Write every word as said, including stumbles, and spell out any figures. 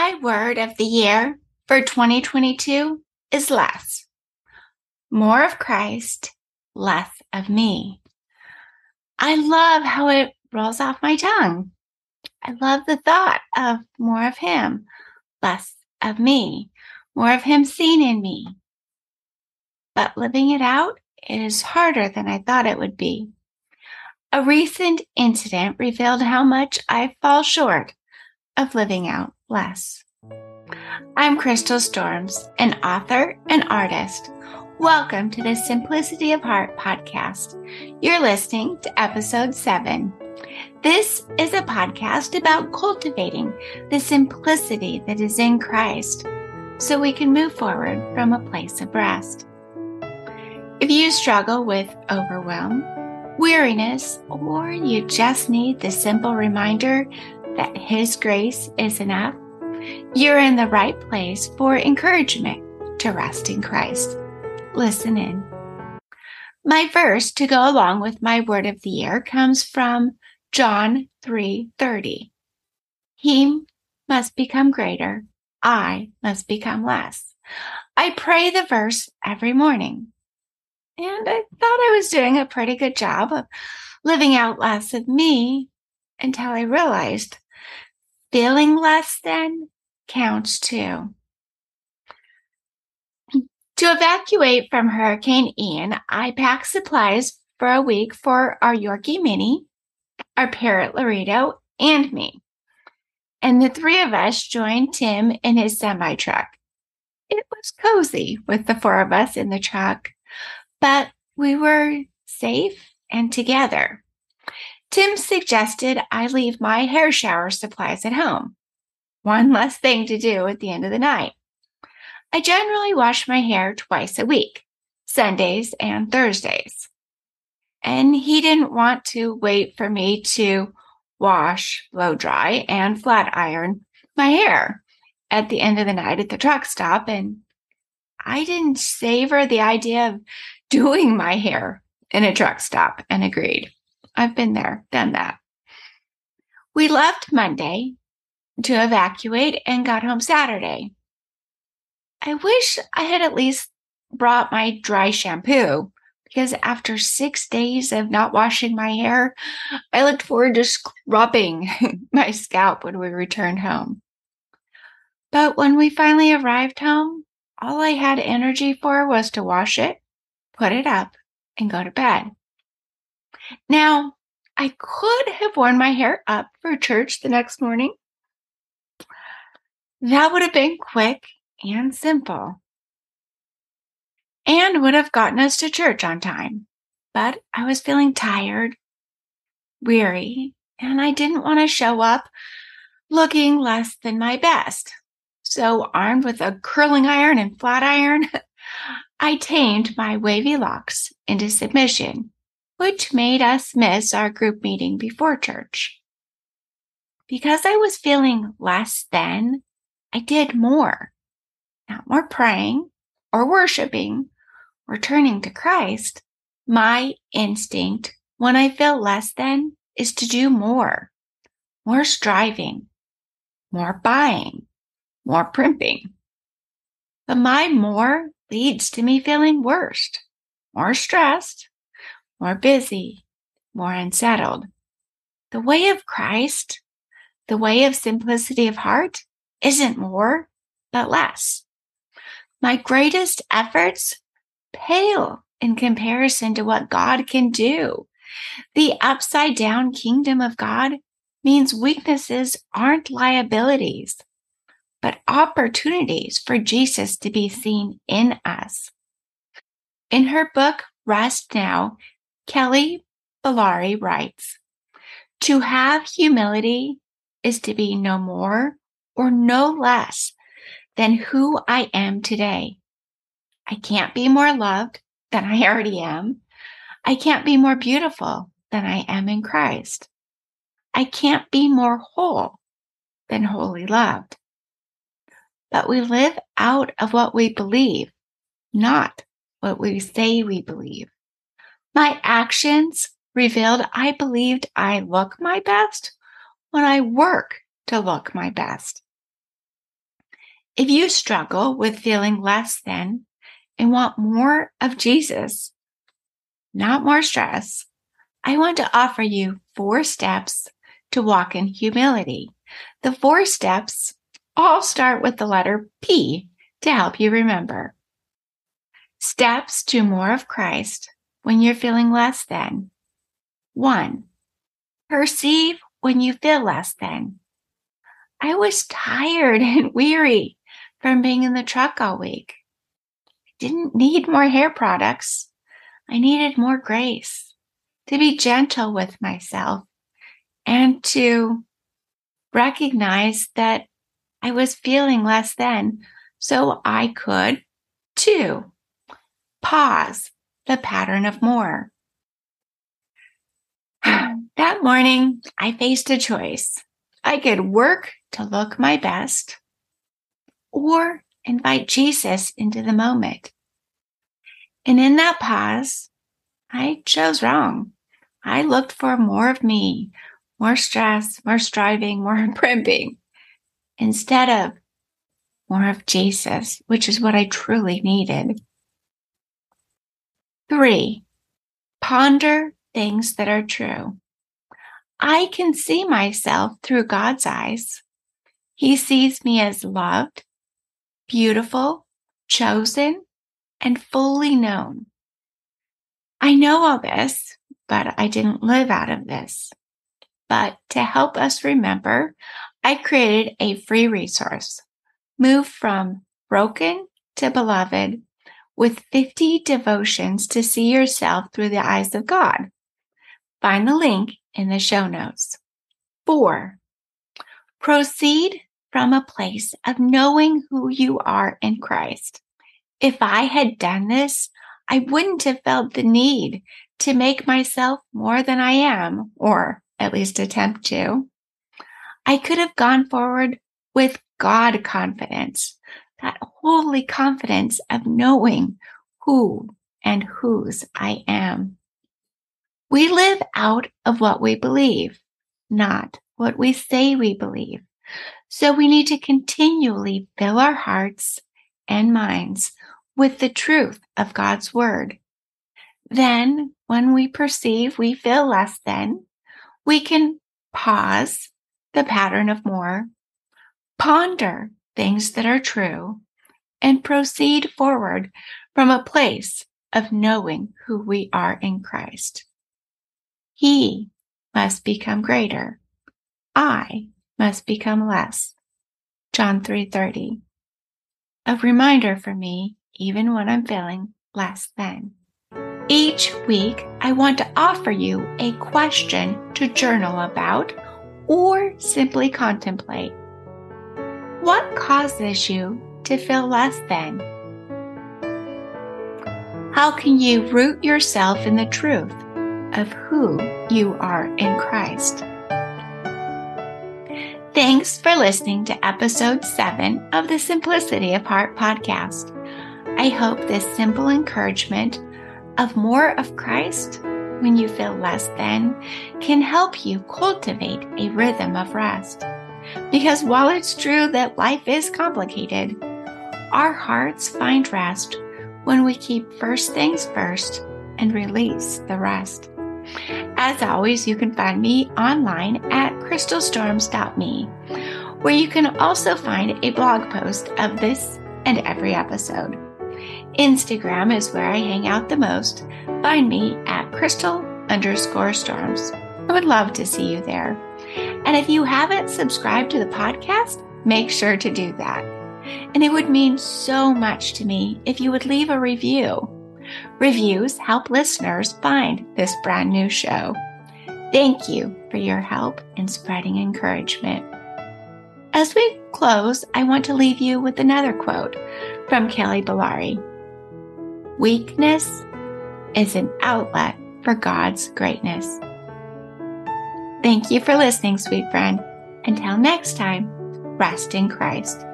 My word of the year for twenty twenty-two is less. More of Christ, less of me. I love how it rolls off my tongue. I love the thought of more of him, less of me, more of him seen in me. But living it out is harder than I thought it would be. A recent incident revealed how much I fall short of living out less. I'm Crystal Storms, an author and artist. Welcome to the Simplicity of Heart podcast. You're listening to episode seven. This is a podcast about cultivating the simplicity that is in Christ so we can move forward from a place of rest. If you struggle with overwhelm, weariness, or you just need the simple reminder that His grace is enough, you're in the right place for encouragement to rest in Christ. Listen in. My verse to go along with my word of the year comes from John three thirty. He must become greater, I must become less. I pray the verse every morning. And I thought I was doing a pretty good job of living out less of me until I realized feeling less than counts too. To evacuate from Hurricane Ian, I packed supplies for a week for our Yorkie Minnie, our parrot Laredo, and me. And the three of us joined Tim in his semi-truck. It was cozy with the four of us in the truck, but we were safe and together. Tim suggested I leave my hair shower supplies at home. One less thing to do at the end of the night. I generally wash my hair twice a week, Sundays and Thursdays. And he didn't want to wait for me to wash, blow dry, and flat iron my hair at the end of the night at the truck stop. And I didn't savor the idea of doing my hair in a truck stop and agreed. I've been there, done that. We left Monday to evacuate and got home Saturday. I wish I had at least brought my dry shampoo because after six days of not washing my hair, I looked forward to scrubbing my scalp when we returned home. But when we finally arrived home, all I had energy for was to wash it, put it up, and go to bed. Now, I could have worn my hair up for church the next morning. That would have been quick and simple, and would have gotten us to church on time. But I was feeling tired, weary, and I didn't want to show up looking less than my best. So armed with a curling iron and flat iron, I tamed my wavy locks into submission, which made us miss our group meeting before church. Because I was feeling less than, I did more. Not more praying or worshiping or turning to Christ. My instinct when I feel less than is to do more, more striving, more buying, more primping. But my more leads to me feeling worse, more stressed, more busy, more unsettled. The way of Christ, the way of simplicity of heart, isn't more, but less. My greatest efforts pale in comparison to what God can do. The upside-down kingdom of God means weaknesses aren't liabilities, but opportunities for Jesus to be seen in us. In her book, Rest Now, Kelly Balarie writes, "To have humility is to be no more or no less than who I am today. I can't be more loved than I already am. I can't be more beautiful than I am in Christ. I can't be more whole than wholly loved." But we live out of what we believe, not what we say we believe. My actions revealed I believed I look my best when I work to look my best. If you struggle with feeling less than and want more of Jesus, not more stress, I want to offer you four steps to walk in humility. The four steps all start with the letter P to help you remember. Steps to more of Christ when you're feeling less than. One, perceive when you feel less than. I was tired and weary from being in the truck all week. I didn't need more hair products. I needed more grace to be gentle with myself and to recognize that I was feeling less than, so I could, two, pause the pattern of more. That morning, I faced a choice. I could work to look my best or invite Jesus into the moment. And in that pause, I chose wrong. I looked for more of me, more stress, more striving, more primping, instead of more of Jesus, which is what I truly needed. Three, ponder things that are true. I can see myself through God's eyes. He sees me as loved, beautiful, chosen, and fully known. I know all this, but I didn't live out of this. But to help us remember, I created a free resource, Move from Broken to Beloved, with fifty devotions to see yourself through the eyes of God. Find the link in the show notes. Four, proceed from a place of knowing who you are in Christ. If I had done this, I wouldn't have felt the need to make myself more than I am, or at least attempt to. I could have gone forward with God confidence, that holy confidence of knowing who and whose I am. We live out of what we believe, not what we say we believe. So we need to continually fill our hearts and minds with the truth of God's word. Then, when we perceive we feel less than, we can pause the pattern of more, ponder things that are true, and proceed forward from a place of knowing who we are in Christ. He must become greater. I must become less. John three thirty. A reminder for me, even when I'm feeling less than. Each week, I want to offer you a question to journal about or simply contemplate. What causes you to feel less than? How can you root yourself in the truth of who you are in Christ? Thanks for listening to episode seven of the Simplicity of Heart podcast. I hope this simple encouragement of more of Christ when you feel less than can help you cultivate a rhythm of rest. Because while it's true that life is complicated, our hearts find rest when we keep first things first and release the rest. As always, you can find me online at Crystal Storms dot me, where you can also find a blog post of this and every episode. Instagram is where I hang out the most. Find me at Crystal underscore Storms. I would love to see you there. And if you haven't subscribed to the podcast, make sure to do that. And it would mean so much to me if you would leave a review. Reviews help listeners find this brand new show. Thank you for your help in spreading encouragement. As we close, I want to leave you with another quote from Kelly Balarie. Weakness is an outlet for God's greatness. Thank you for listening, sweet friend. Until next time, rest in Christ.